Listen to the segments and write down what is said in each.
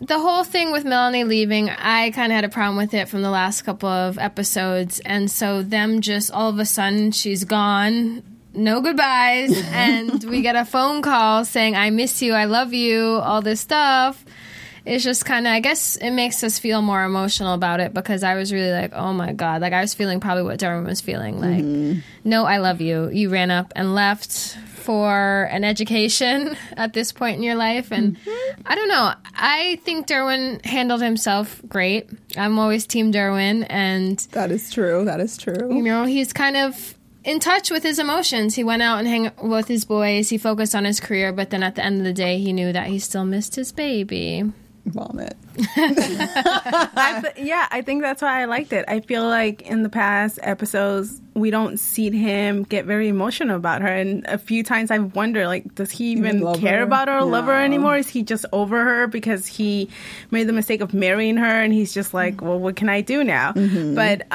The whole thing with Melanie leaving, I kind of had a problem with it from the last couple of episodes. And so them just all of a sudden, she's gone... no goodbyes, and we get a phone call saying, I miss you, I love you, all this stuff. It's just kind of, I guess it makes us feel more emotional about it, because I was really like, oh my God. Like, I was feeling probably what Darwin was feeling. Like, no, I love you. You ran up and left for an education at this point in your life. And I don't know. I think Derwin handled himself great. I'm always Team Derwin. And that is true. That is true. You know, he's kind of in touch with his emotions. He went out and hung with his boys. He focused on his career. But then at the end of the day, he knew that he still missed his baby. Vomit. I think that's why I liked it. I feel like in the past episodes, we don't see him get very emotional about her. And a few times I've wondered, like, does he even care about her or love her anymore? Is he just over her because he made the mistake of marrying her and he's just like, well, what can I do now? But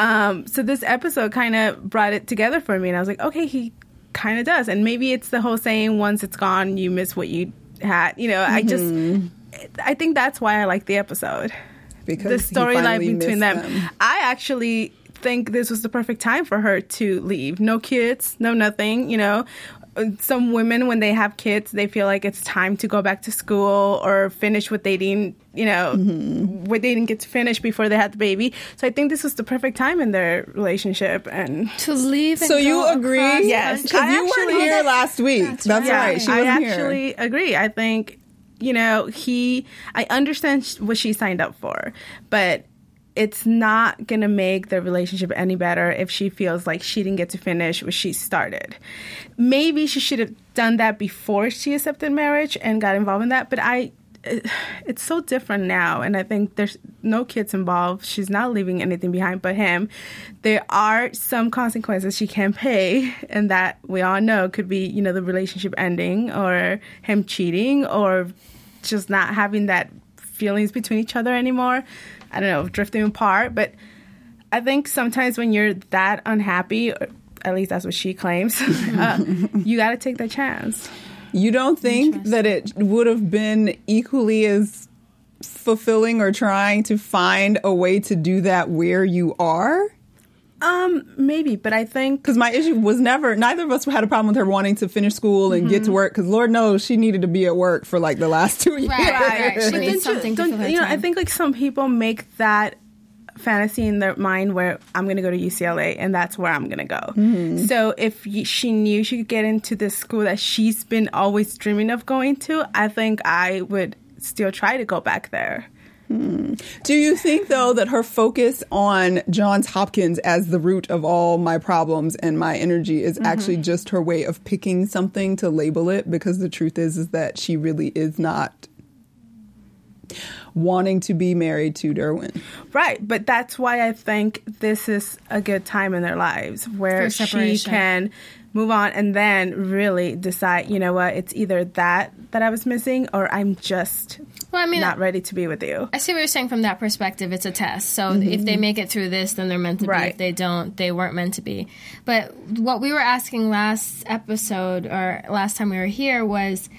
so this episode kind of brought it together for me. And I was like, okay, he kind of does. And maybe it's the whole saying, once it's gone, you miss what you had. You know, I think that's why I like the episode. Because the storyline between them. I actually think this was the perfect time for her to leave. No kids, no nothing, you know. Some women, when they have kids, they feel like it's time to go back to school or finish what they didn't, you know, what they didn't get to finish before they had the baby. So I think this was the perfect time in their relationship and to leave. And so you agree? Yes, because you weren't here last week. That's right. She wasn't here. I actually agree. I think. You know, I understand what she signed up for, but it's not going to make the relationship any better if she feels like she didn't get to finish what she started. Maybe she should have done that before she accepted marriage and got involved in that, but it's so different now, and I think there's no kids involved. She's not leaving anything behind but him. There are some consequences she can pay, and that we all know could be, you know, the relationship ending or him cheating or just not having that feelings between each other anymore. I don't know, drifting apart. But I think sometimes when you're that unhappy, or at least that's what she claims, you got to take the chance. You don't think that it would have been equally as fulfilling or trying to find a way to do that where you are? Maybe, but I think... Because my issue was neither of us had a problem with her wanting to finish school and get to work, because Lord knows she needed to be at work for like the last 2 years. Right. She needs something to fill her time. I think like some people make that fantasy in their mind where I'm going to go to UCLA and that's where I'm going to go. So if she knew she could get into this school that she's been always dreaming of going to, I think I would still try to go back there. Do you think, though, that her focus on Johns Hopkins as the root of all my problems and my energy is actually just her way of picking something to label it? Because the truth is that she really is not wanting to be married to Derwin. Right. But that's why I think this is a good time in their lives where she can move on and then really decide, you know what, it's either that I was missing or I'm just not ready to be with you. I see what you're saying from that perspective. It's a test. So if they make it through this, then they're meant to be. If they don't, they weren't meant to be. But what we were asking last episode or last time we were here was,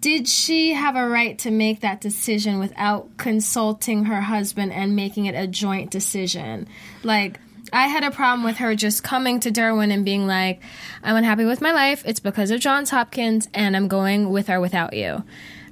did she have a right to make that decision without consulting her husband and making it a joint decision? Like, I had a problem with her just coming to Derwin and being like, I'm unhappy with my life. It's because of Johns Hopkins, and I'm going with or without you.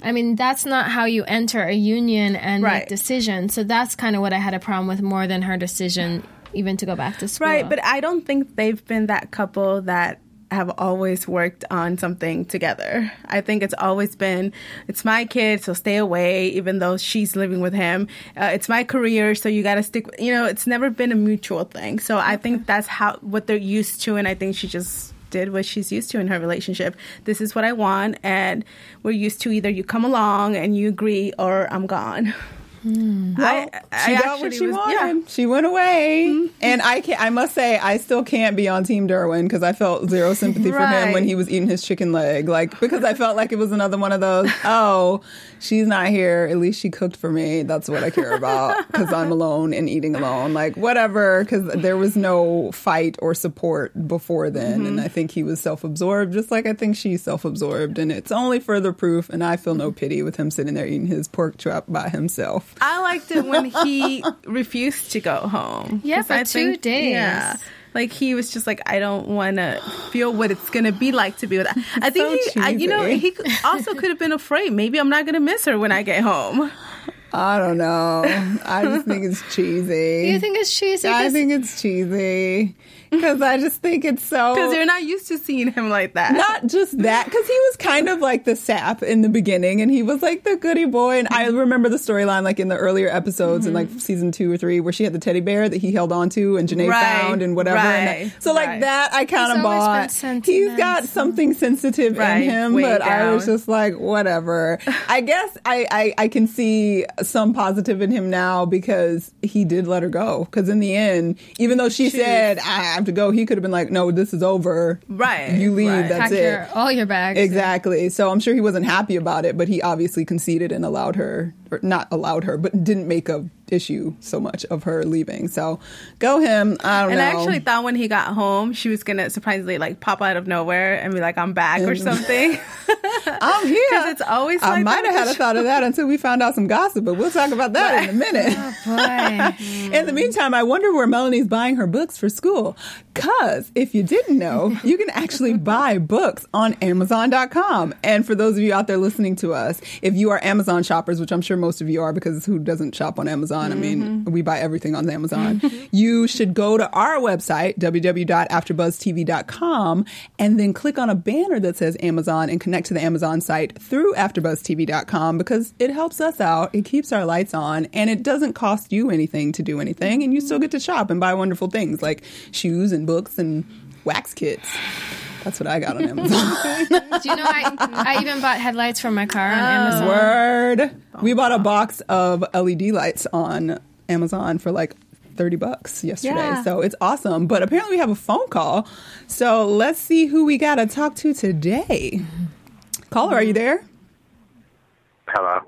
I mean, that's not how you enter a union and make decisions. So that's kind of what I had a problem with more than her decision even to go back to school. Right, but I don't think they've been that couple that have always worked on something together. I think it's always been, it's my kid, so stay away, even though she's living with him. It's my career, so you got to stick. You know, it's never been a mutual thing. So I think that's what they're used to, and I think she just did what she's used to in her relationship. This is what I want, and we're used to either you come along and you agree, or I'm gone. Well, she got what she wanted. Yeah. She went away, and I must say, I still can't be on Team Derwin because I felt zero sympathy for him when he was eating his chicken leg. Like, because I felt like it was another one of those. Oh, she's not here. At least she cooked for me. That's what I care about, because I'm alone and eating alone. Like, whatever. Because there was no fight or support before then, and I think he was self-absorbed, just like I think she's self-absorbed, and it's only further proof. And I feel no pity with him sitting there eating his pork chop by himself. I liked it when he refused to go home. Yeah, for 2 days. Yeah. Like, he was just like, I don't want to feel what it's going to be like to be with. I think, so he also could have been afraid. Maybe I'm not going to miss her when I get home. I don't know. I just think it's cheesy. You think it's cheesy? I think it's cheesy. Because I just think it's so... Because you're not used to seeing him like that. Not just that, because he was kind of like the sap in the beginning, and he was like the goody boy. And I remember the storyline like in the earlier episodes in like season 2 or 3 where she had the teddy bear that he held on to and Janae found and whatever. And so like that I kind of bought. He's got something sensitive in him, but down. I was just like, whatever. I guess I can see some positive in him now because he did let her go. Because in the end, even though she said, I have to go, he could have been like, no, this is over, you leave, that's it, all your bags, exactly. So I'm sure he wasn't happy about it, but he obviously conceded and allowed her, or not allowed her, but didn't make a issue so much of her leaving. So go him. I don't know. And I actually thought when he got home she was gonna surprisingly like pop out of nowhere and be like, I'm back or something. I'm here. Because it's always like, I might have had a thought of that until we found out some gossip, but we'll talk about that in a minute. Oh, boy. In the meantime, I wonder where Melanie's buying her books for school. Because if you didn't know, you can actually buy books on Amazon.com. And for those of you out there listening to us, if you are Amazon shoppers, which I'm sure most of you are, because who doesn't shop on Amazon? I mean, we buy everything on Amazon. You should go to our website, www.afterbuzztv.com, and then click on a banner that says Amazon and connect to the Amazon site through AfterBuzzTV.com, because it helps us out, it keeps our lights on, and it doesn't cost you anything to do anything, and you still get to shop and buy wonderful things like shoes and books and wax kits. That's what I got on Amazon. Do you know, I even bought headlights for my car on Amazon. Word. We bought a box of LED lights on Amazon for like $30 yesterday. Yeah. So it's awesome. But apparently we have a phone call. So let's see who we got to talk to today. Caller, are you there? Hello.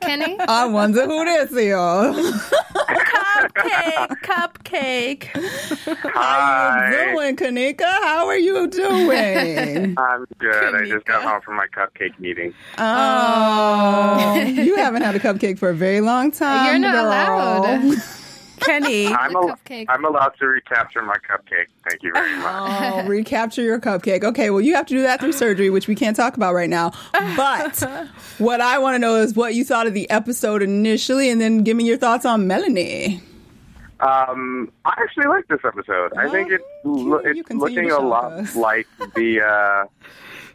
Kenny? I wonder who this is. Cupcake. How you doing, Kanika? How are you doing? I'm good. Kanika. I just got home from my cupcake meeting. Oh. You haven't had a cupcake for a very long time. You're not allowed. Kenny. I'm allowed to recapture my cupcake. Thank you very much. Oh, recapture your cupcake. Okay, well, you have to do that through surgery, which we can't talk about right now. But what I want to know is what you thought of the episode initially, and then give me your thoughts on Melanie. I actually like this episode. I think it's looking a lot like the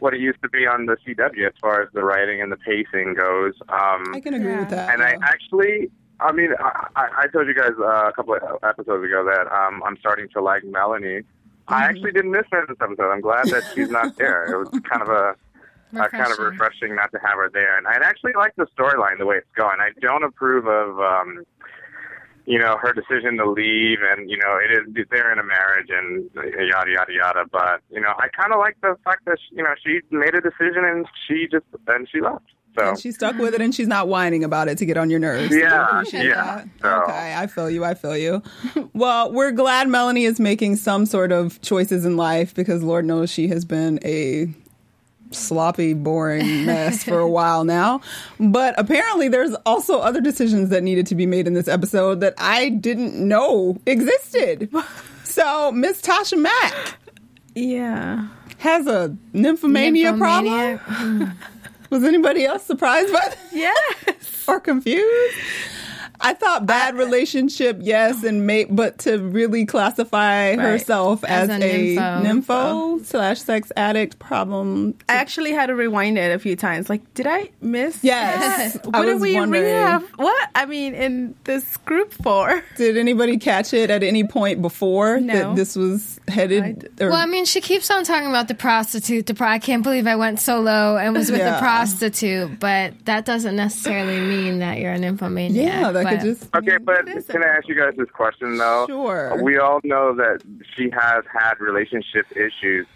what it used to be on the CW as far as the writing and the pacing goes. I can agree with that. And I told you guys a couple of episodes ago that I'm starting to like Melanie. I actually didn't miss her this episode. I'm glad that she's not there. It was kind of a refreshing not to have her there. And I actually like the storyline, the way it's going. I don't approve of her decision to leave, and they're in a marriage and yada yada yada. But I kind of like the fact that she made a decision and she left. So. And she stuck with it, and she's not whining about it to get on your nerves. Yeah, yeah. So. Okay, I feel you. Well, we're glad Melanie is making some sort of choices in life, because Lord knows she has been a sloppy, boring mess for a while now. But apparently there's also other decisions that needed to be made in this episode that I didn't know existed. So, Miss Tasha Mack. Yeah. Has a nymphomania problem? Was anybody else surprised by that? Yes. Or confused? I thought bad relationship, yes, and mate, but to really classify herself as a nympho / sex addict problem. I actually had to rewind it a few times. Like, did I miss that? What did we rehab? What? I mean, in this group for. Did anybody catch it at any point before that this was headed? Well, I mean, she keeps on talking about the prostitute. I can't believe I went so low and was with the prostitute, but that doesn't necessarily mean that you're an nymphomaniac. Yeah, that but can I ask you guys this question, though? Sure. We all know that she has had relationship issues.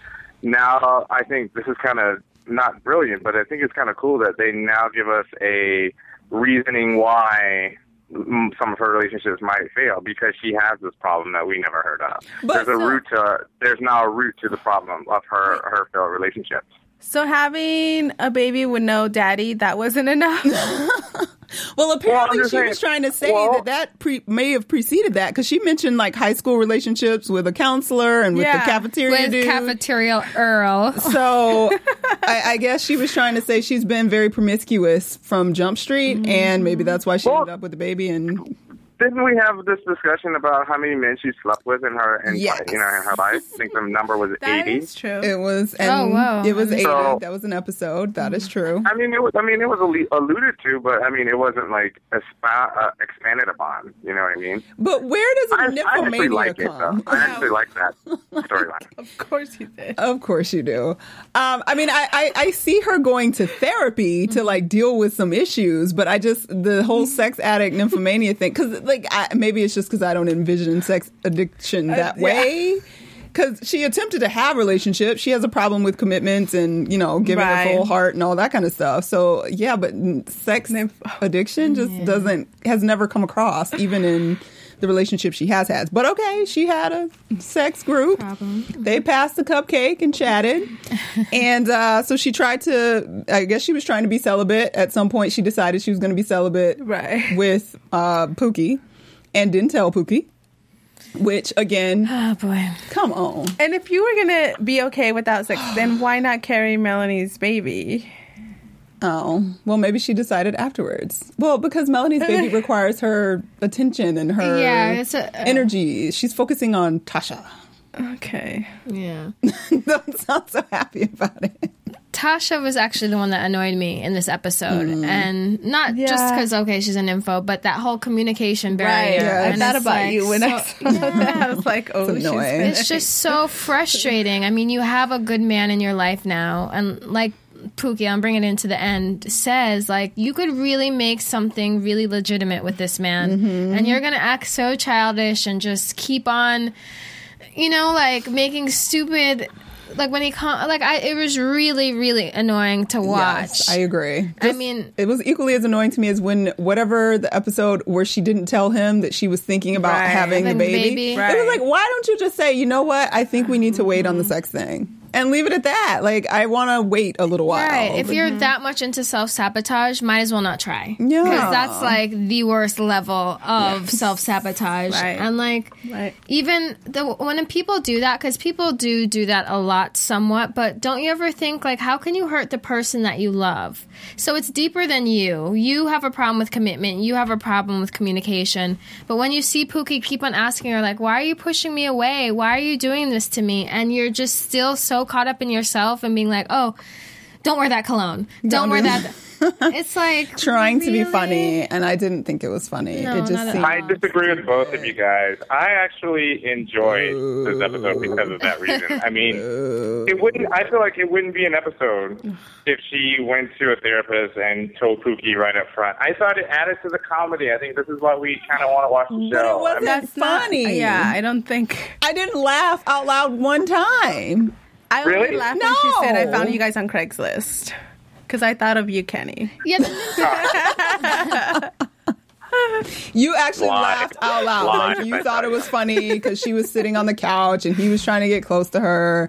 Now, I think this is kind of not brilliant, but I think it's kind of cool that they now give us a reasoning why some of her relationships might fail, because she has this problem that we never heard of. But there's now a root to the problem of her failed relationships. So having a baby with no daddy, that wasn't enough? Well, apparently she was trying to say that may have preceded that, because she mentioned like high school relationships with a counselor and with the cafeteria with dude. Cafeteria Earl. So I guess she was trying to say she's been very promiscuous from Jump Street, and maybe that's why she ended up with the baby. And didn't we have this discussion about how many men she slept with in her in her life? I think the number was 80. That's true. It was. And it was 80. So, that was an episode. That is true. I mean, it was alluded to, but I mean, it wasn't like expanded upon. You know what I mean? But where does nymphomania come? I actually like that storyline. Of course you did. Of course you do. I mean, I see her going to therapy to like deal with some issues, but I just the whole sex addict nymphomania thing, because. Like, maybe it's just because I don't envision sex addiction that way. Because she attempted to have relationships. She has a problem with commitments and, you know, giving her full heart and all that kind of stuff. So, yeah, but sex addiction just has never come across, even in the relationship she has had. But, okay, she had a sex group. They passed the cupcake and chatted. And so she tried to, I guess she was trying to be celibate. At some point, she decided she was going to be celibate with Pookie and didn't tell Pookie. Which, again, oh boy, come on. And if you were going to be okay without sex, then why not carry Melanie's baby? Oh, well, maybe she decided afterwards. Well, because Melanie's baby requires her attention and her energy. She's focusing on Tasha. Okay. Yeah. Don't sound so happy about it. Tasha was actually the one that annoyed me in this episode. And not just because, she's an info, but that whole communication barrier. Right. Yeah, I thought about you when I saw that. I was like, oh, she's annoying. It's just so frustrating. I mean, you have a good man in your life now. And like Pookie, I'm bringing it into the end, says, like, you could really make something really legitimate with this man. And you're going to act so childish and just keep on, you know, like, making stupid... Like, when he... it was really, really annoying to watch. Yes, I agree. It was equally as annoying to me as when whatever the episode where she didn't tell him that she was thinking about having the baby. It was like, why don't you just say, you know what? I think we need to wait on the sex thing. And leave it at that. Like, I want to wait a little while. Right. If you're that much into self-sabotage, might as well not try. Yeah. Because that's, like, the worst level of self-sabotage. Right. And, like, even when people do that, because people do that a lot somewhat, but don't you ever think, like, how can you hurt the person that you love? So it's deeper than you. You have a problem with commitment. You have a problem with communication. But when you see Pookie keep on asking her, like, why are you pushing me away? Why are you doing this to me? And you're just still so caught up in yourself and being like, oh, don't wear that cologne. Don't wear that. It's like trying to be funny, and I didn't think it was funny. No, it just I disagree with both of you guys. I actually enjoyed this episode because of that reason. I mean, I feel like it wouldn't be an episode if she went to a therapist and told Pookie right up front. I thought it added to the comedy. I think this is why we kind of want to watch the show. But it wasn't funny. I don't think I didn't laugh out loud one time. I only laughed when she said, I found you guys on Craigslist. Because I thought of you, Kenny. Yes. You actually laughed out loud. Like, you thought it was funny because she was sitting on the couch and he was trying to get close to her.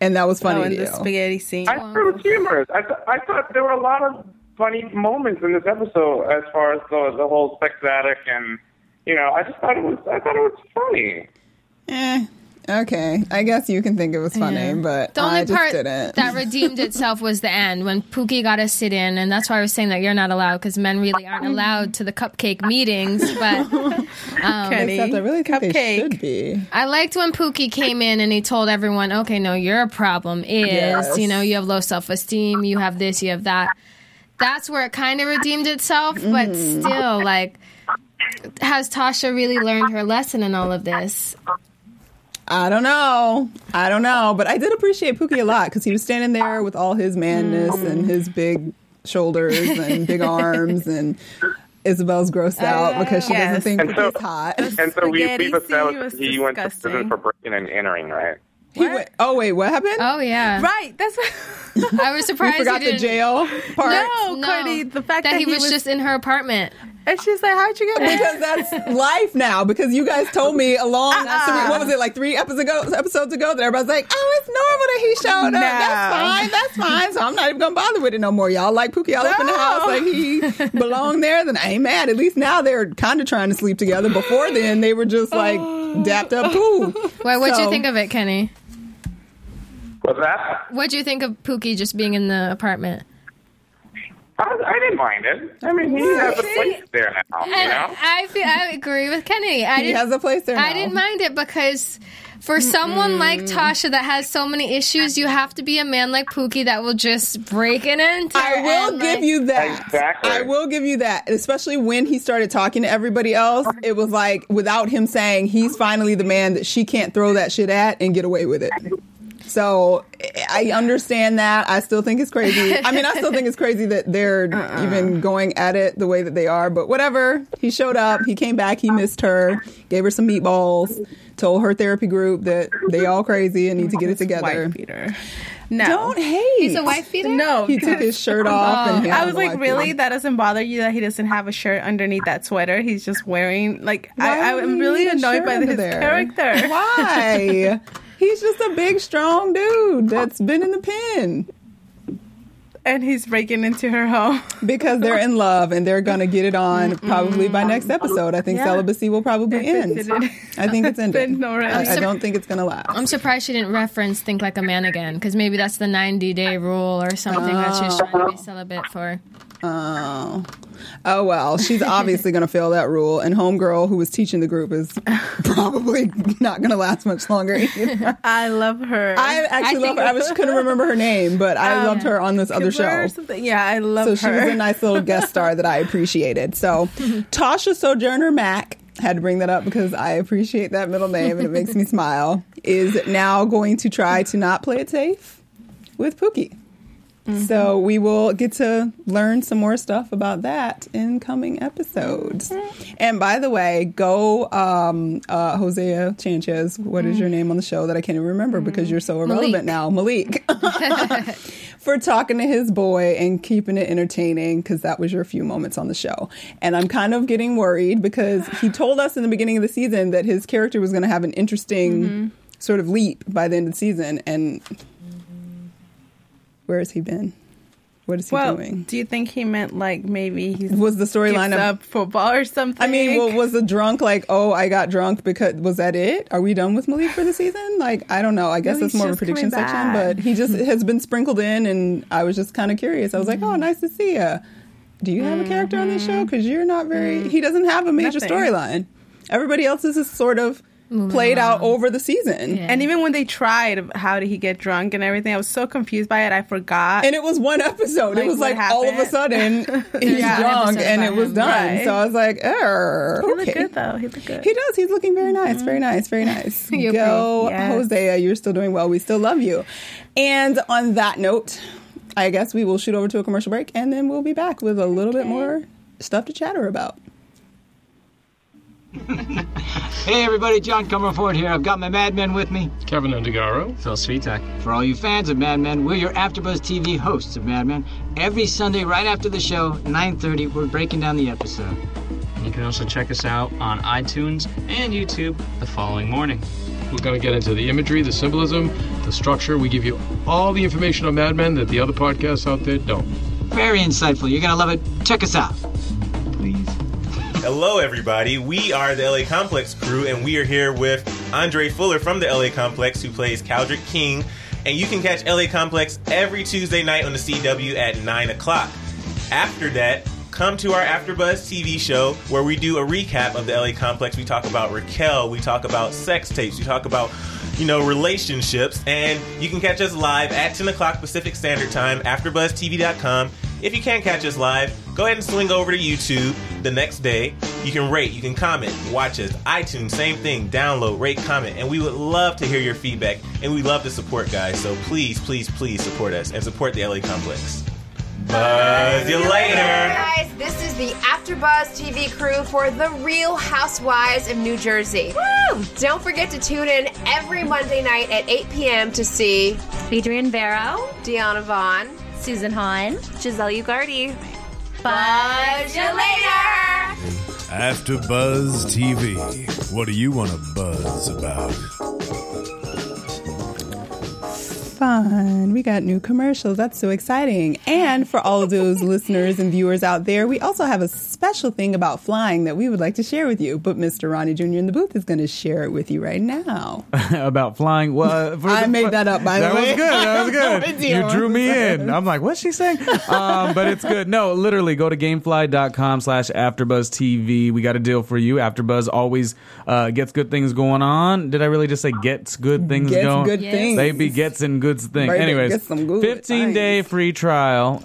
And that was funny to you. The spaghetti scene. I thought it was humorous. I thought there were a lot of funny moments in this episode as far as the whole sex addict. And, you know, I thought it was funny. Okay, I guess you can think it was funny, but the only part didn't. That redeemed itself was the end when Pookie got to sit in, and that's why I was saying that you're not allowed because men really aren't allowed to the cupcake meetings. But Kenny, except I really think they should be. I liked when Pookie came in and he told everyone, "Okay, no, your problem is you know you have low self-esteem, you have this, you have that." That's where it kind of redeemed itself, but still, like, has Tasha really learned her lesson in all of this? I don't know. But I did appreciate Pookie a lot because he was standing there with all his manness and his big shoulders and big arms. And Isabel's grossed out because she doesn't think Pookie's hot. And so we established he went to prison for breaking and entering, right? What? What happened? Oh, yeah. Right. That's what... I was surprised you forgot the jail part. No, Courtney, the fact that he was just in her apartment. And she's like, how'd you get me? Because that's life now. Because you guys told me like 3 episodes ago, that everybody's like, oh, it's normal that he showed up. That's fine. So I'm not even going to bother with it no more. Y'all like Pookie all up in the house. Like, he belonged there. Then I ain't mad. At least now they're kind of trying to sleep together. Before then, they were just like, dapped up poo. Well, what'd you think of it, Kenny? What's that? What'd you think of Pookie just being in the apartment? I didn't mind it. I mean, he has a place there now, you know? I agree with Kenny. He has a place there now. I didn't mind it because for someone like Tasha that has so many issues, you have to be a man like Pookie that will just break an end. I will give you that. Exactly. I will give you that. Especially when he started talking to everybody else, it was like without him saying, he's finally the man that she can't throw that shit at and get away with it. So I understand that. I still think it's crazy. I mean, I still think it's crazy that they're even going at it the way that they are. But whatever. He showed up. He came back. He missed her. Gave her some meatballs. Told her therapy group that they all crazy and need to get it together. Wife beater. No. Don't hate. He's a wife beater? No. He took his shirt off. And I was like, really? Beater. That doesn't bother you that he doesn't have a shirt underneath that sweater? He's just wearing, like, I'm really annoyed by his character. Why? He's just a big, strong dude that's been in the pen. And he's breaking into her home. Because they're in love and they're going to get it on probably by next episode. I think celibacy will probably end. I think it's ended. I don't think it's going to last. I'm surprised she didn't reference Think Like a Man Again, because maybe that's the 90-day rule or something that she's trying to be celibate for. Oh, well, she's obviously going to fail that rule. And Homegirl, who was teaching the group, is probably not going to last much longer either. I love her. I love her. Couldn't remember her name, but I loved her on this other show. Yeah, I love her. So she was a nice little guest star that I appreciated. So Tasha Sojourner Mack, had to bring that up because I appreciate that middle name and it makes me smile, is now going to try to not play it safe with Pookie. Mm-hmm. So we will get to learn some more stuff about that in coming episodes. Mm-hmm. And by the way, go Hosea Sanchez. What is your name on the show that I can't even remember because you're so irrelevant now? Malik. For talking to his boy and keeping it entertaining, because that was your few moments on the show. And I'm kind of getting worried because he told us in the beginning of the season that his character was going to have an interesting sort of leap by the end of the season. And... where has he been? What is he doing? Do you think he meant like maybe he was the storyline of football or something? I mean, was the drunk like, oh, I got drunk because was that it? Are we done with Malik for the season? Like, I don't know. I guess that's more of a prediction section, but he just has been sprinkled in, and I was just kind of curious. I was like, oh, nice to see you. Do you have a character on this show? Because you're not very. He doesn't have a major storyline. Everybody else is sort of played out over the season. Yeah. And even when they tried how did he get drunk and everything, I was so confused by it, I forgot. And it was one episode. Like, it was like all of a sudden he's drunk and it was done. Right. So I was like, he looked good though. He looked good. He does. He's looking very nice. Very nice. Very nice. Go, Hosea. You're still doing well. We still love you. And on that note, I guess we will shoot over to a commercial break and then we'll be back with a little bit more stuff to chatter about. Hey everybody, John Comerford here. I've got my Mad Men with me. Kevin Undergaro. Phil Svitek. For all you fans of Mad Men, we're your AfterBuzz TV hosts of Mad Men. Every Sunday right after the show, 9:30, we're breaking down the episode. You can also check us out on iTunes and YouTube the following morning. We're going to get into the imagery, the symbolism, the structure. We give you all the information on Mad Men that the other podcasts out there don't. Very insightful. You're going to love it. Check us out. Please. Hello, everybody. We are the LA Complex crew, and we are here with Andre Fuller from the LA Complex, who plays Caldrick King. And you can catch LA Complex every Tuesday night on the CW at 9 o'clock. After that, come to our AfterBuzz TV show, where we do a recap of the LA Complex. We talk about Raquel. We talk about sex tapes. We talk about, relationships. And you can catch us live at 10 o'clock Pacific Standard Time, AfterBuzzTV.com. If you can't catch us live, go ahead and swing over to YouTube the next day. You can rate, you can comment, watch us. iTunes, same thing. Download, rate, comment. And we would love to hear your feedback. And we love to support, guys. So please, please, please support us and support the LA Complex. Buzz you later. Guys, this is the AfterBuzz TV crew for The Real Housewives of New Jersey. Woo! Don't forget to tune in every Monday night at 8 p.m. to see Adrienne Barrow, Deanna Vaughn, Susan Hahn, Giselle Ugardi. Buzz you later. After Buzz TV. What do you want to buzz about? Fun. We got new commercials. That's so exciting. And for all of those listeners and viewers out there, we also have a special thing about flying that we would like to share with you. But Mr. Ronnie Jr. in the booth is going to share it with you right now. About flying? Well, I made that up, by the way. That was good. You drew me in. I'm like, what's she saying? But it's good. No, literally, go to Gamefly.com/AfterBuzz TV. We got a deal for you. AfterBuzz always gets good things going on. Did I really just say gets good things going? Gets good things. They be gets and goods thing. Right, anyways, 15-day free trial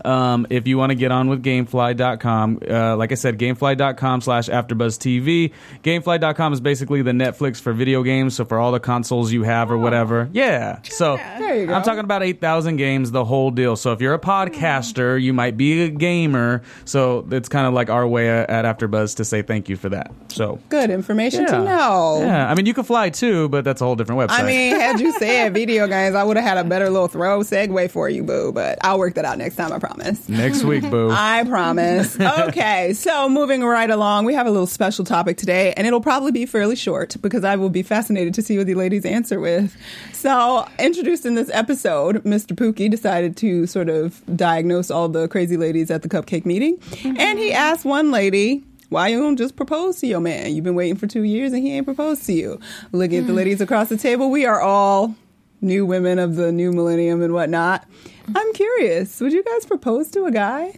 if you want to get on with Gamefly.com. Like I said, Gamefly.com/AfterBuzz TV. Gamefly.com is basically the Netflix for video games, so for all the consoles you have or whatever. Yeah. So I'm talking about 8,000 games, the whole deal. So if you're a podcaster, you might be a gamer. So it's kind of like our way at AfterBuzz to say thank you for that. So good information to know. Yeah. I mean, you can fly too, but that's a whole different website. I mean, had you said video games, I would have had a better little throw segue for you, boo, but I'll work that out next time, I promise. Next week, boo. I promise. Okay, so moving right along, we have a little special topic today, and it'll probably be fairly short because I will be fascinated to see what the ladies answer with. So, introduced in this episode, Mr. Pookie decided to sort of diagnose all the crazy ladies at the cupcake meeting, and he asked one lady, why you don't just propose to your man? You've been waiting for 2 years and he ain't proposed to you. Looking at the ladies across the table, we are all new women of the new millennium and whatnot. I'm curious, would you guys propose to a guy?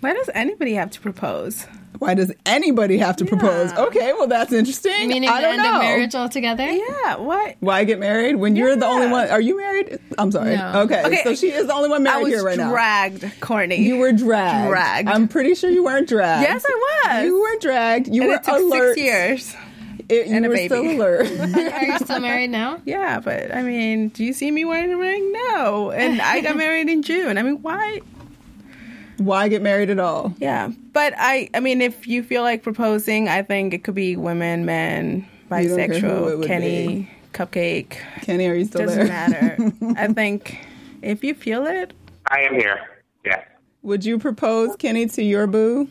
Why does anybody have to propose? Propose? Okay, well, that's interesting. Meaning I don't know. Of marriage altogether? Yeah, what? Why get married when you're the only one? Are you married? I'm sorry. No. Okay, so she is the only one married here right now. I was dragged, Courtney. You were dragged. I'm pretty sure you weren't dragged. Yes, I was. You were dragged. You were alert. It took 6 years. You were still alert. Are you still married now? Yeah, but I mean, do you see me wearing a ring? No. And I got married in June. I mean, why? Why get married at all? Yeah. But I mean, if you feel like proposing, I think it could be women, men, bisexual, Kenny, Cupcake. Kenny, are you still there? Doesn't matter. I think if you feel it. I am here. Yeah. Would you propose, Kenny, to your boo?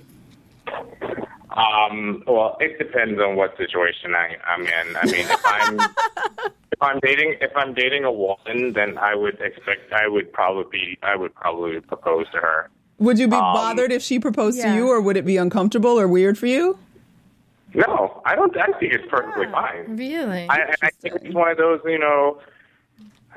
Well, it depends on what situation I'm in. I mean, if I'm dating a woman, then I would probably propose to her. Would you be bothered if she proposed to you, or would it be uncomfortable or weird for you? No, I don't. I think it's perfectly fine. Really? I think it's one of those, you know.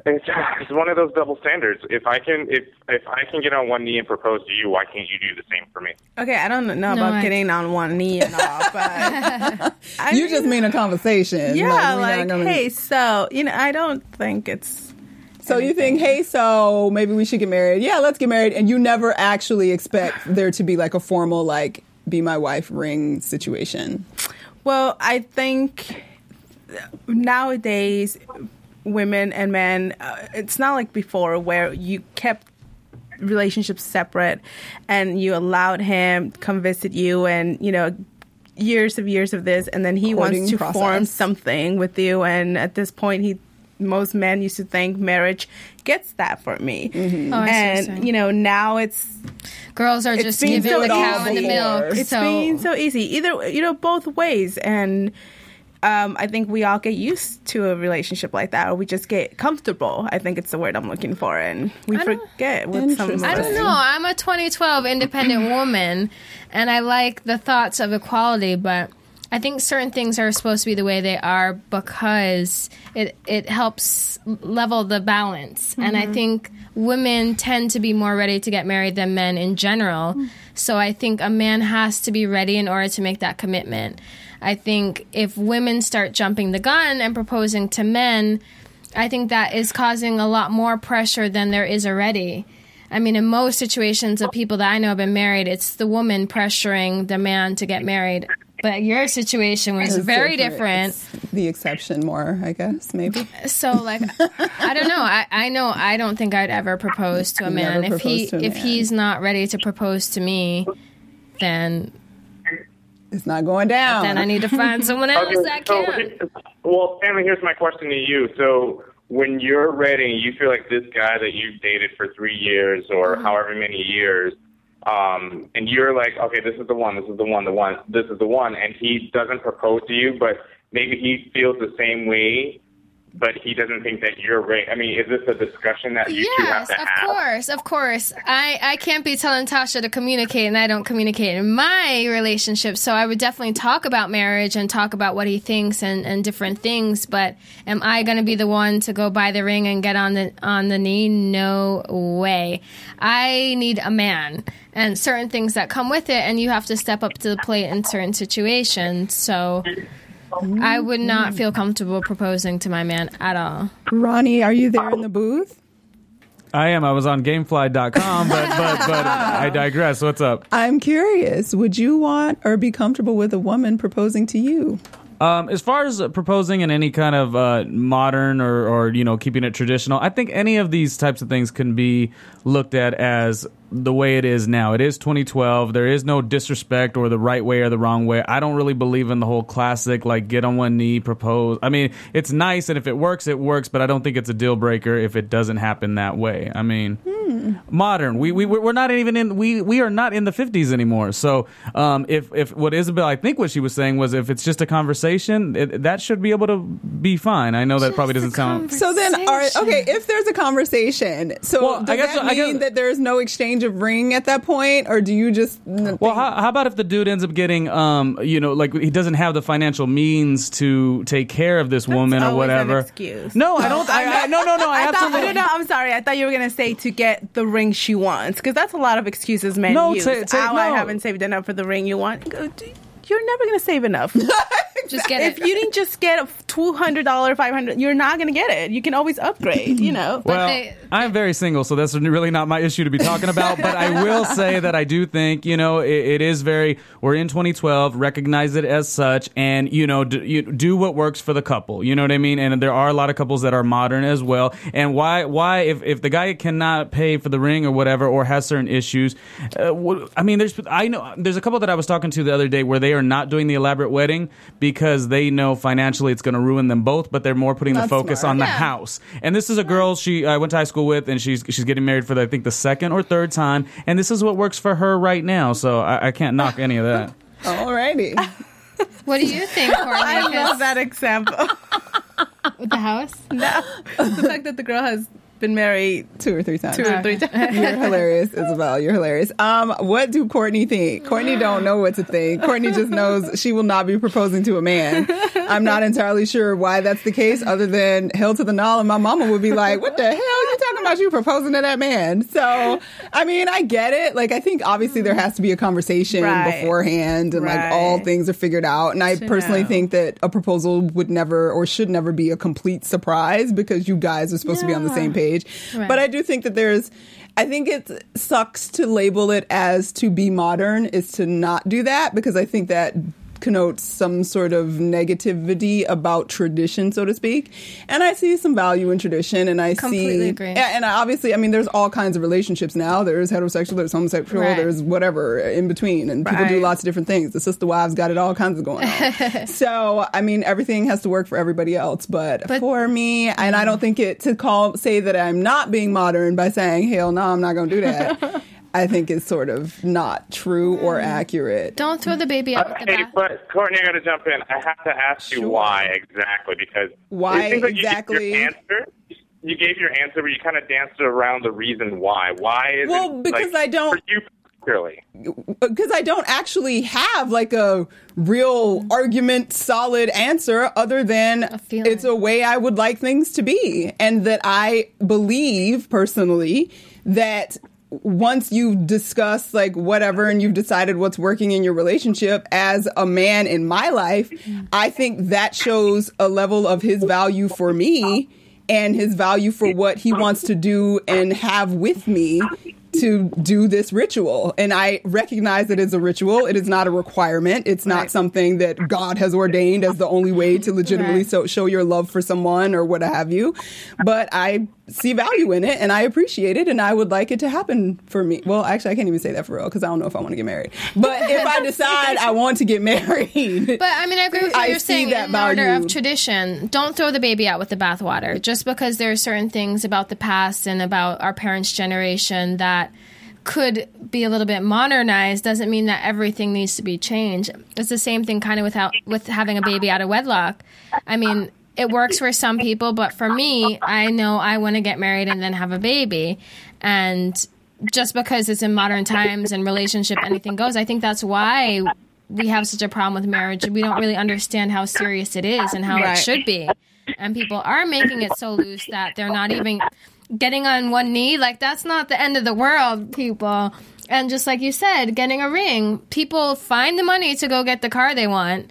It's one of those double standards. If I can get on one knee and propose to you, why can't you do the same for me? Okay, I don't know about getting on one knee and all, but you just mean a conversation. Yeah, like hey, so you know, I don't think it's. So anything. You think, hey, so maybe we should get married? Yeah, let's get married, and you never actually expect there to be like a formal like be my wife ring situation. Well, I think nowadays, women and men, it's not like before where you kept relationships separate and you allowed him come visit you and, you know, years of this. And then he wants to form something with you. And at this point, most men used to think marriage gets that for me. Mm-hmm. Oh, and, you know, now it's... Girls are just giving the cow and the milk. It's been so easy. Either, you know, both ways. And... I think we all get used to a relationship like that, or we just get comfortable. I think it's the word I'm looking for, and we forget what some of us. I don't know. I'm a 2012 independent woman, and I like the thoughts of equality, but I think certain things are supposed to be the way they are because it helps level the balance. Mm-hmm. And I think women tend to be more ready to get married than men in general. Mm-hmm. So I think a man has to be ready in order to make that commitment. I think if women start jumping the gun and proposing to men, I think that is causing a lot more pressure than there is already. I mean, in most situations of people that I know have been married, it's the woman pressuring the man to get married But your situation was very different. It's the exception more, I guess, maybe. So, like, I don't know. I know I don't think I'd ever propose to a man. If he's not ready to propose to me, then... it's not going down. Then I need to find someone else that can. Well, Stanley, here's my question to you. So when you're ready, you feel like this guy that you've dated for 3 years or however many years, and you're like, okay, this is the one, and he doesn't propose to you, but maybe he feels the same way, but he doesn't think that you're right. I mean, is this a discussion that you two have to have? Yes, of course. I can't be telling Tasha to communicate, and I don't communicate in my relationship, so I would definitely talk about marriage and talk about what he thinks and different things, but am I going to be the one to go buy the ring and get on the knee? No way. I need a man. And certain things that come with it, and you have to step up to the plate in certain situations. So I would not feel comfortable proposing to my man at all. Ronnie, are you there in the booth? I am. I was on Gamefly.com, but I digress. What's up? I'm curious. Would you want or be comfortable with a woman proposing to you? As far as proposing in any kind of modern or you know, keeping it traditional, I think any of these types of things can be looked at as the way it is now. It is 2012. There is no disrespect or the right way or the wrong way. I don't really believe in the whole classic, like, get on one knee, propose. I mean, it's nice, and if it works, it works, but I don't think it's a deal breaker if it doesn't happen that way. I mean... modern. We're not even in. We are not in the 50s anymore. So if what Isabel, I think what she was saying was, if it's just a conversation, that should be able to be fine. I know that just probably doesn't sound. So then, if there's a conversation, does that mean that there's no exchange of ring at that point, or do you just? Well, how about if the dude ends up getting, like he doesn't have the financial means to take care of this woman or whatever? An excuse. No, I don't. No. I'm sorry. I thought you were gonna say to get the ring she wants, because that's a lot of excuses men use. I haven't saved enough for the ring you want. You're never going to save enough. Just get it. If you didn't just get a $200, $500, you're not going to get it. You can always upgrade, you know. Well, I'm very single, so that's really not my issue to be talking about. But I will say that I do think, you know, it is very, we're in 2012, recognize it as such, and, you know, do what works for the couple. You know what I mean? And there are a lot of couples that are modern as well. And why if the guy cannot pay for the ring or whatever, or has certain issues, I mean, there's a couple that I was talking to the other day where they are not doing the elaborate wedding because they know financially it's going to ruin them both, but they're more putting the focus on the house. And this is a girl I went to high school with, and she's getting married for, I think, the second or third time, and this is what works for her right now, so I can't knock any of that. Alrighty. What do you think, Courtney? I love that example. With the house? No. The fact that the girl has been married two or three times. You're hilarious, Isabel. You're hilarious. What do Courtney think? Courtney don't know what to think. Courtney just knows she will not be proposing to a man. I'm not entirely sure why that's the case, other than hell to the null, and my mama would be like, what the hell you talking about, you proposing to that man? So I mean, I get it. Like, I think obviously there has to be a conversation beforehand, and like all things are figured out. And I personally think that a proposal would never or should never be a complete surprise, because you guys are supposed to be on the same page. Right. But I do think that I think it sucks to label it as to be modern is to not do that, because I think that connotes some sort of negativity about tradition, so to speak. And I see some value in tradition, and I completely agree. And obviously, I mean, there's all kinds of relationships now. There's heterosexual, there's homosexual, there's whatever in between, and people do lots of different things. The sister wives got it all kinds of going on. So, I mean, everything has to work for everybody else, but for me, and I don't think it to say that I'm not being modern by saying, hell no, I'm not going to do that. I think it's sort of not true or accurate. Don't throw the baby out with the bath. But Courtney, I got to jump in. I have to ask you why exactly, because why it seems like exactly? You gave your answer, but you kind of danced around the reason why. Why is it? Well, because I don't. Because I don't actually have like a real argument, solid answer, other than it's a way I would like things to be, and that I believe personally that. Once you've discussed like whatever and you've decided what's working in your relationship, as a man in my life, I think that shows a level of his value for me and his value for what he wants to do and have with me to do this ritual. And I recognize that it's a ritual. It is not a requirement. It's not something that God has ordained as the only way to legitimately show your love for someone or what have you. But I see value in it and I appreciate it and I would like it to happen for me. Well, actually, I can't even say that for real because I don't know if I want to get married. But if I decide I want to get married. But I mean, I agree with what you're saying in the order of tradition. Don't throw the baby out with the bathwater just because there are certain things about the past and about our parents' generation that could be a little bit modernized doesn't mean that everything needs to be changed. It's the same thing kind of with having a baby out of wedlock. I mean, it works for some people, but for me, I know I want to get married and then have a baby. And just because it's in modern times and relationship, anything goes, I think that's why we have such a problem with marriage. We don't really understand how serious it is and how it should be. And people are making it so loose that they're not even getting on one knee. Like, that's not the end of the world, people. And just like you said, getting a ring. People find the money to go get the car they want.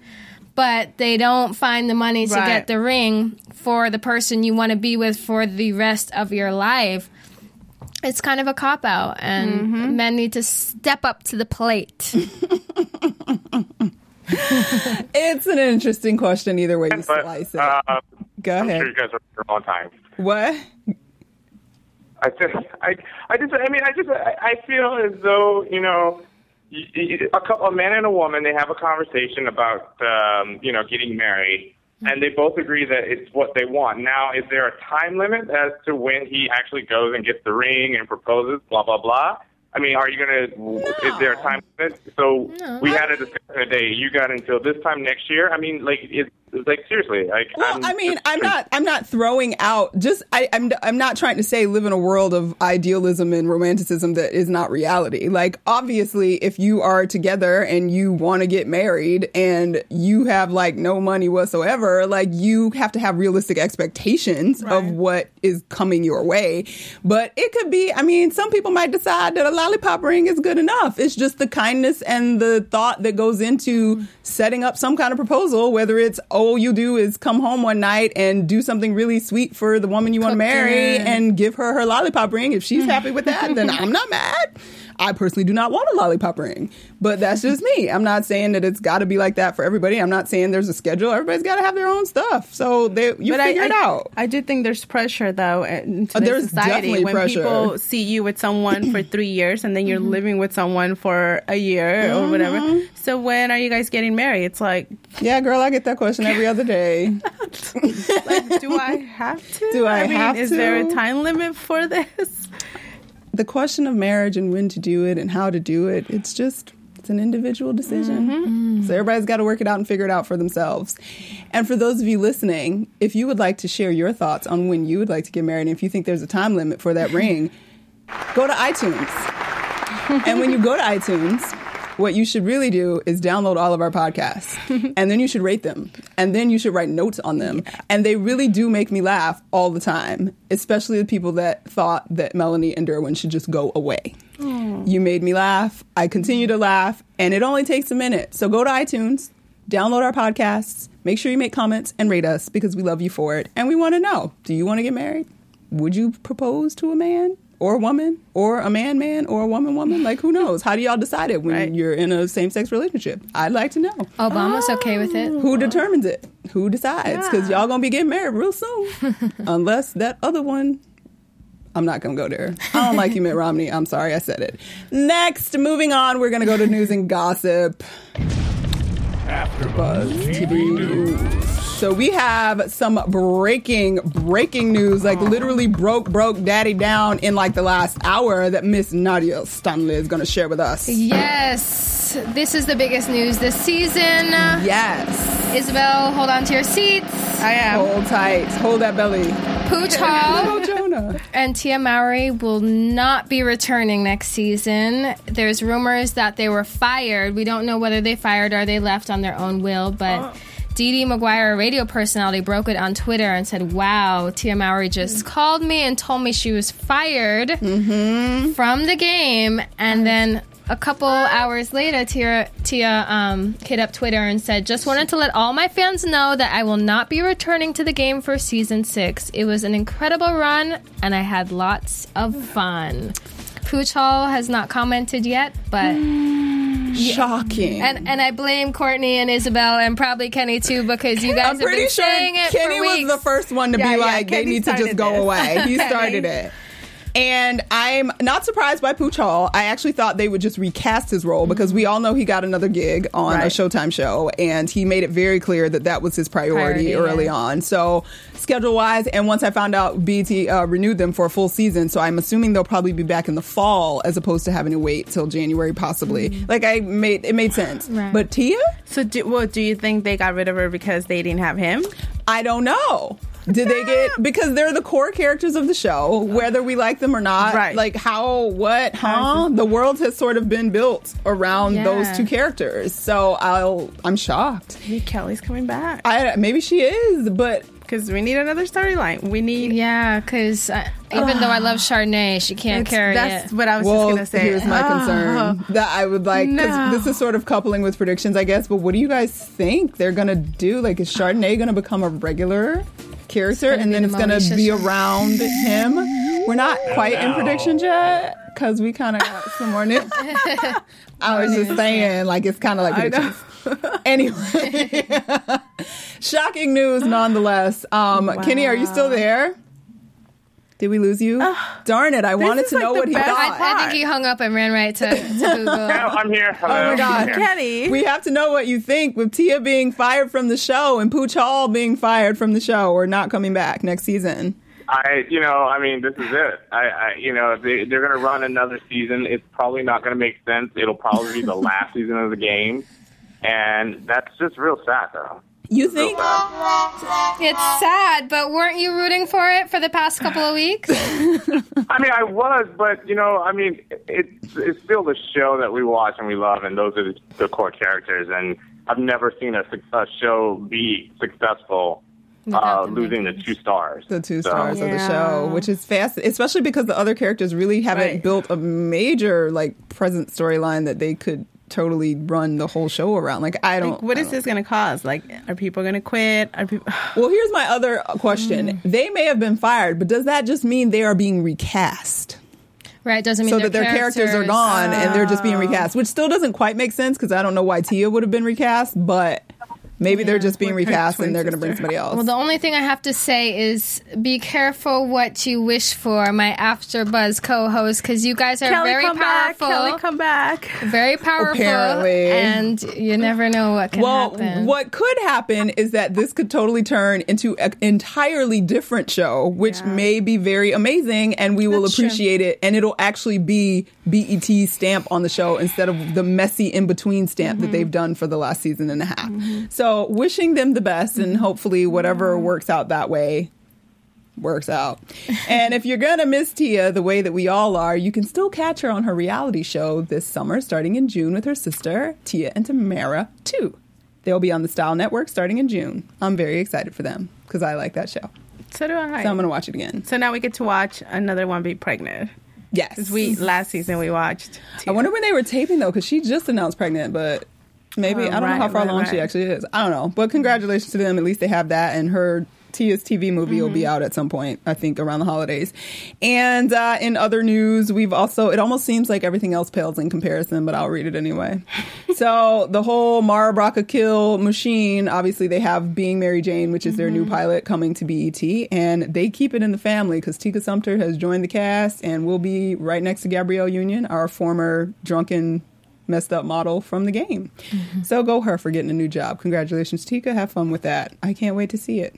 But they don't find the money to get the ring for the person you want to be with for the rest of your life. It's kind of a cop-out, and men need to step up to the plate. It's an interesting question either way you slice it. Go ahead. I'm sure you guys are here all the time. What? I feel as though, you know, a man and a woman, they have a conversation about, you know, getting married, and they both agree that it's what they want. Now, is there a time limit as to when he actually goes and gets the ring and proposes, blah, blah, blah? I mean, are you going to, is there a time limit? So we had a discussion today. You got until this time next year. I mean, like, seriously. Like, well, I'm not throwing out just, I'm not trying to say live in a world of idealism and romanticism that is not reality. Like, obviously, if you are together and you want to get married and you have like no money whatsoever, like you have to have realistic expectations of what is coming your way. But it could be, I mean, some people might decide that a lollipop ring is good enough. It's just the kindness and the thought that goes into setting up some kind of proposal, whether it's, all you do is come home one night and do something really sweet for the woman you want to marry and give her her lollipop ring. If she's happy with that, then I'm not mad. I personally do not want a lollipop ring, but that's just me. I'm not saying that it's got to be like that for everybody. I'm not saying there's a schedule. Everybody's got to have their own stuff. So you figure it out. I do think there's pressure, though, in today's society. When people see you with someone for 3 years and then you're living with someone for a year or whatever. So when are you guys getting married? It's like... Yeah, girl, I get that question every other day. Like, do I have to? Is there a time limit for this? The question of marriage and when to do it and how to do it, it's an individual decision. So everybody's got to work it out and figure it out for themselves. And for those of you listening, if you would like to share your thoughts on when you would like to get married and if you think there's a time limit for that ring, go to iTunes. And when you go to iTunes, what you should really do is download all of our podcasts. And then you should rate them. And then you should write notes on them. And they really do make me laugh all the time, especially the people that thought that Melanie and Derwin should just go away. Aww. You made me laugh. I continue to laugh. And it only takes a minute. So go to iTunes, download our podcasts, make sure you make comments, and rate us because we love you for it. And we want to know, do you want to get married? Would you propose to a man? Or a woman, or a man, or a woman. Like, who knows? How do y'all decide it when you're in a same-sex relationship? I'd like to know. Obama's okay with it. Who determines it? Who decides? Because y'all going to be getting married real soon. Unless that other one... I'm not going to go there. I don't like you, Mitt Romney. I'm sorry I said it. Next, moving on, we're going to go to news and gossip. After Buzz TV News. So we have some breaking news, like literally broke daddy down in like the last hour that Miss Nadia Stanley is going to share with us. Yes. This is the biggest news this season. Yes. Isabel, hold on to your seats. I am. Hold tight. Hold that belly. Pooch Hall and Tia Mowry will not be returning next season. There's rumors that they were fired. We don't know whether they fired or they left on their own will, but... Dee Dee McGuire, a radio personality, broke it on Twitter and said, wow, Tia Mowry just called me and told me she was fired from The Game. And then a couple hours later, Tia hit up Twitter and said, just wanted to let all my fans know that I will not be returning to The Game for season 6. It was an incredible run, and I had lots of fun. Pooch Hall has not commented yet, but... Shocking. And I blame Courtney and Isabel and probably Kenny too, because you guys have been saying it for weeks. I'm pretty sure Kenny was the first one to be like, they need to just go away. He started it. And I'm not surprised by Pooch Hall. I actually thought they would just recast his role because we all know he got another gig on a Showtime show, and he made it very clear that that was his priority early on. So schedule-wise, and once I found out BET renewed them for a full season, so I'm assuming they'll probably be back in the fall as opposed to having to wait till January possibly. Mm-hmm. Like, it made sense. Right. But Tia? So do you think they got rid of her because they didn't have him? I don't know. Did they get... Because they're the core characters of the show, whether we like them or not. Right. Like, how, what, huh? The world has sort of been built around those two characters. So I'm shocked. Maybe Kelly's coming back. Maybe she is, but... Because we need another storyline. We need... Yeah, because even though I love Chardonnay, she can't carry it. That's what I was just going to say. Here's my concern. That I would like... Because this is sort of coupling with predictions, I guess. But what do you guys think they're going to do? Like, is Chardonnay going to become a regular... character, and then it's going to be around him. We're not quite in predictions yet because we kind of got some more news. I was just saying, like, it's kind of like predictions. Anyway, shocking news nonetheless. Kenny, are you still there? Did we lose you? Darn it, I wanted to know what he thought. I think he hung up and ran right to Google. No, I'm here. Hello. Oh my God, Kenny. We have to know what you think with Tia being fired from the show and Pooch Hall being fired from the show or not coming back next season. This is it. They're going to run another season. It's probably not going to make sense. It'll probably be the last season of the game. And that's just real sad, though. You think? It's sad, but weren't you rooting for it for the past couple of weeks? I was, but, it's still the show that we watch and we love, and those are the core characters. And I've never seen a show be successful losing the two stars. The two stars of the show, which is fast, especially because the other characters really haven't built a major, present storyline that they could totally run the whole show around. What is this going to cause? Are people going to quit? Well, here's my other question. They may have been fired, but does that just mean they are being recast? Right, doesn't mean so that their characters are gone and they're just being recast, which still doesn't quite make sense because I don't know why Tia would have been recast, but maybe they're just being recast and they're going to bring somebody else. Well, the only thing I have to say is be careful what you wish for, my AfterBuzz co-host, because you guys are very powerful. Kelly, come back. Very powerful. Apparently. And you never know what can happen. Well, what could happen is that this could totally turn into an entirely different show, which may be very amazing, and we will appreciate it, and it'll actually be BET's stamp on the show instead of the messy in-between stamp that they've done for the last season and a half. Mm-hmm. So wishing them the best, and hopefully whatever works out that way works out. And if you're going to miss Tia the way that we all are, you can still catch her on her reality show this summer, starting in June with her sister, Tia and Tamara, too. They'll be on the Style Network starting in June. I'm very excited for them because I like that show. So do I. So I'm going to watch it again. So now we get to watch another one be pregnant. Yes. Last season we watched Tia. I wonder when they were taping, though, because she just announced pregnant, but... Maybe. I don't know how far along she actually is. I don't know. But congratulations to them. At least they have that. And her Tia's TV movie will be out at some point, I think, around the holidays. And in other news, we've also... It almost seems like everything else pales in comparison, but I'll read it anyway. So the whole Mara Brock Kill machine, obviously they have Being Mary Jane, which is their new pilot, coming to BET. And they keep it in the family because Tika Sumpter has joined the cast and will be right next to Gabrielle Union, our former drunken... messed up model from the game. So go her for getting a new job. Congratulations, Tika. Have fun with that. I can't wait to see it.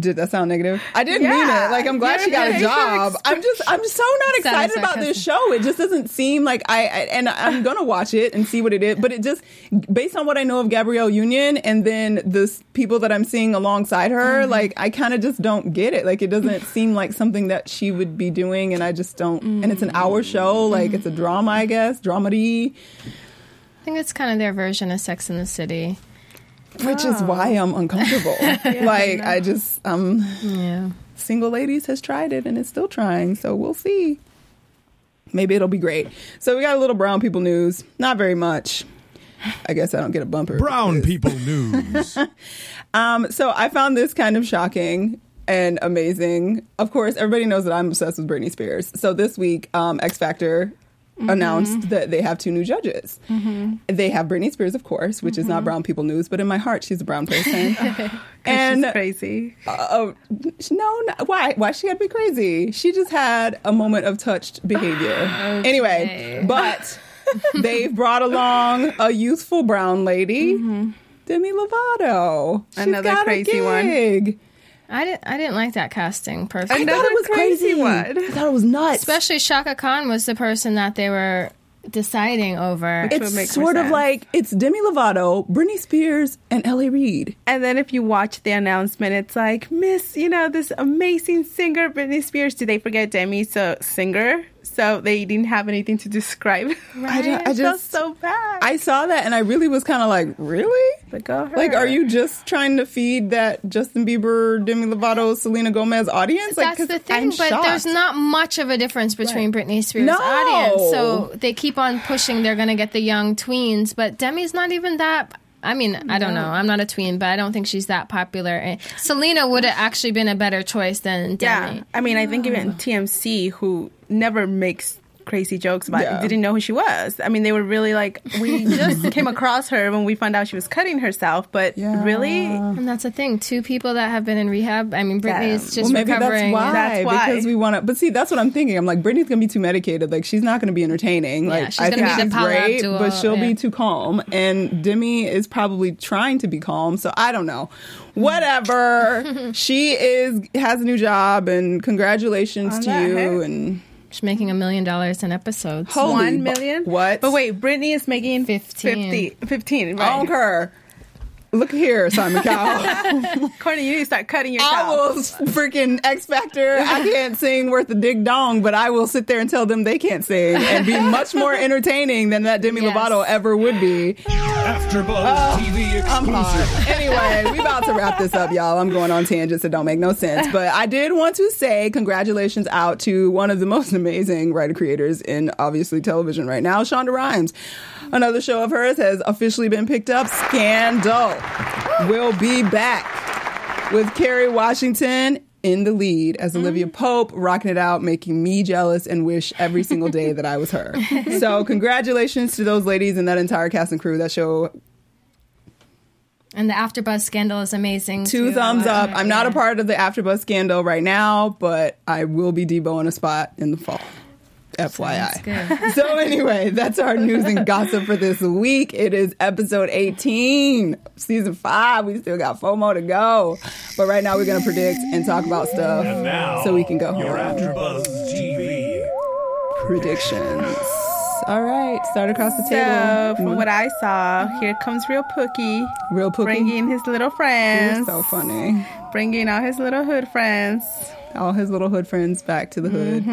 Did that sound negative? I didn't mean it. Like, I'm glad she got a job. I'm just so not excited about this show. It just doesn't seem like I'm going to watch it and see what it is. But it just, based on what I know of Gabrielle Union and then the people that I'm seeing alongside her, I kind of just don't get it. Like, it doesn't seem like something that she would be doing, and I just don't. And it's an hour show. Like, it's a drama, I guess. Dramedy. I think it's kind of their version of Sex and the City. Which is why I'm uncomfortable. Single Ladies has tried it and it's still trying. So we'll see. Maybe it'll be great. So we got a little brown people news. Not very much. I guess I don't get a bumper. Brown people news. So I found this kind of shocking. and amazing. Of course, everybody knows that I'm obsessed with Britney Spears. So this week, X Factor announced that they have two new judges. They have Britney Spears, of course, which is not brown people news, but in my heart, she's a brown person. And she's crazy. Why she had to be crazy? She just had a moment of touched behavior. Anyway, but they've brought along a youthful brown lady, Demi Lovato. She's another got crazy a gig. One. I didn't like that casting personally. I thought it was crazy. I thought it was nuts. Especially Shaka Khan was the person that they were deciding over. It's sort of like, it's Demi Lovato, Britney Spears, and L.A. Reid. And then if you watch the announcement, it's like, Miss, you know, this amazing singer, Britney Spears. Did they forget Demi's a singer? So they didn't have anything to describe. Right? I felt so bad. I saw that and I really was kind of like, really? But go her. Like, are you just trying to feed that Justin Bieber, Demi Lovato, Selena Gomez audience? That's the thing, but there's not much of a difference between Britney Spears' audience. So they keep on pushing they're going to get the young tweens, but Demi's not even that... I mean, I don't know. I'm not a tween, but I don't think she's that popular. And Selena would have actually been a better choice than Demi. Yeah. I mean, I think even TMC, who never makes crazy jokes about it, didn't know who she was. I mean, they were really like, we just came across her when we found out she was cutting herself, but really? And that's the thing. Two people that have been in rehab. I mean, Britney's just recovering. That's why. Because we want to... But see, that's what I'm thinking. I'm like, Britney's going to be too medicated. Like, she's not going to be entertaining. Like, she's going to be the Paula Abdul, but she'll be too calm. And Demi is probably trying to be calm, so I don't know. Whatever. She has a new job, and congratulations to you. Hair. And... She's making $1 million an episode. Holy 1 million? What? But wait, Britney is making 15, right? I don't care. Look here, Simon Cowell. Courtney, you need to start cutting your cow. I will freaking X Factor. I can't sing worth a dig dong, but I will sit there and tell them they can't sing and be much more entertaining than that Demi Lovato ever would be. AfterBuzz TV exclusive. Anyway, we about to wrap this up, y'all. I'm going on tangents that don't make no sense. But I did want to say congratulations out to one of the most amazing writer creators in obviously television right now, Shonda Rhimes. Another show of hers has officially been picked up, Scandal. We'll be back with Kerry Washington in the lead as Olivia Pope, rocking it out, making me jealous and wish every single day that I was her. So congratulations to those ladies and that entire cast and crew. That show... And the AfterBuzz Scandal is amazing. Two thumbs up. I'm not a part of the AfterBuzz Scandal right now, but I will be Debo in a spot in the fall. FYI. So anyway, that's our news and gossip for this week. It is episode 18, season 5. We still got four more to go. But right now we're going to predict and talk about stuff so we can go home. Your AfterBuzz TV predictions. All right, start across the table. So, from what I saw, here comes Real Pookie. Real Pookie? Bringing his little friends. He's so funny. Bringing all his little hood friends. All his little hood friends back to the hood,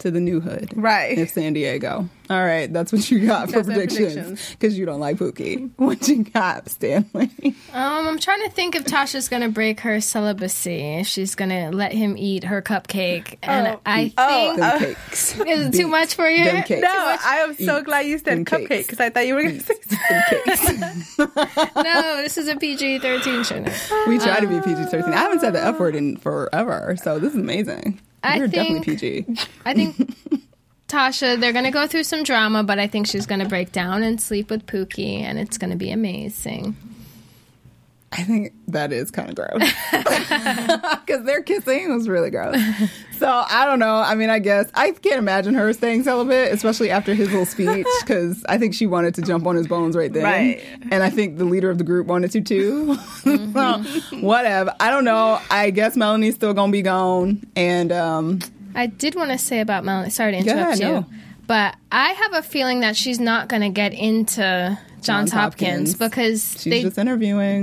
to the new hood. Right. In San Diego. All right, that's what you got for predictions. Because you don't like Pookie. What you got, Stanley? I'm trying to think if Tasha's going to break her celibacy. She's going to let him eat her cupcake. And I think... them cakes. Is it too much for you? No, I am so glad you said cupcake because I thought you were going to say cupcakes. No, this is a PG-13 show. We try to be PG-13. I haven't said the F word in forever, so this is amazing. You're definitely PG. I think... Tasha, they're going to go through some drama, but I think she's going to break down and sleep with Pookie, and it's going to be amazing. I think that is kind of gross. Because their kissing was really gross. So, I don't know. I mean, I guess I can't imagine her staying celibate, especially after his little speech, because I think she wanted to jump on his bones right then. Right. And I think the leader of the group wanted to, too. So, whatever. I don't know. I guess Melanie's still going to be gone, and... I did want to say about Melanie, sorry to interrupt you, but I have a feeling that she's not going to get into Johns Hopkins because she's just interviewing,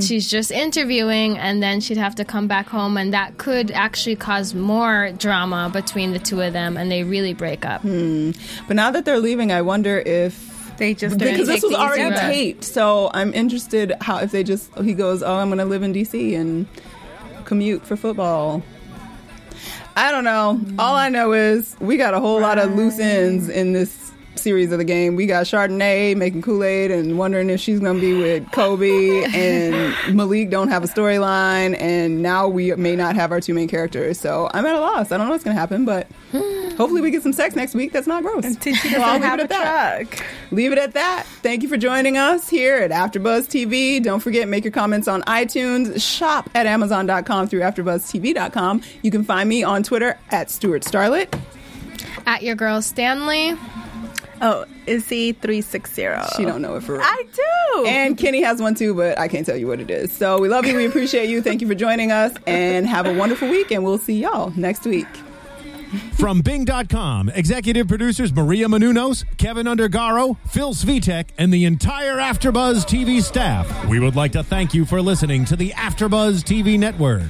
and then she'd have to come back home, and that could actually cause more drama between the two of them, and they really break up. But now that they're leaving, I wonder if they just because this was already taped, so I'm interested how if they just he goes, oh, I'm going to live in D.C. and commute for football. I don't know. All I know is we got a whole lot of loose ends in this series of The Game. We got Chardonnay making Kool-Aid and wondering if she's going to be with Kobe, and Malik don't have a storyline, and now we may not have our two main characters. So I'm at a loss. I don't know what's going to happen, but hopefully we get some sex next week. That's not gross. And Titi doesn't have a truck. Leave it at that. Thank you for joining us here at AfterBuzz TV. Don't forget, make your comments on iTunes. Shop at Amazon.com through AfterBuzzTV.com. You can find me on Twitter at Stuart Starlet. At your girl Stanley. Oh, Izzy360. She don't know it for real. I do. And Kenny has one too, but I can't tell you what it is. So we love you. We appreciate you. Thank you for joining us. And have a wonderful week. And we'll see y'all next week. From Bing.com, executive producers Maria Menounos, Kevin Undergaro, Phil Svitek, and the entire AfterBuzz TV staff. We would like to thank you for listening to the AfterBuzz TV network.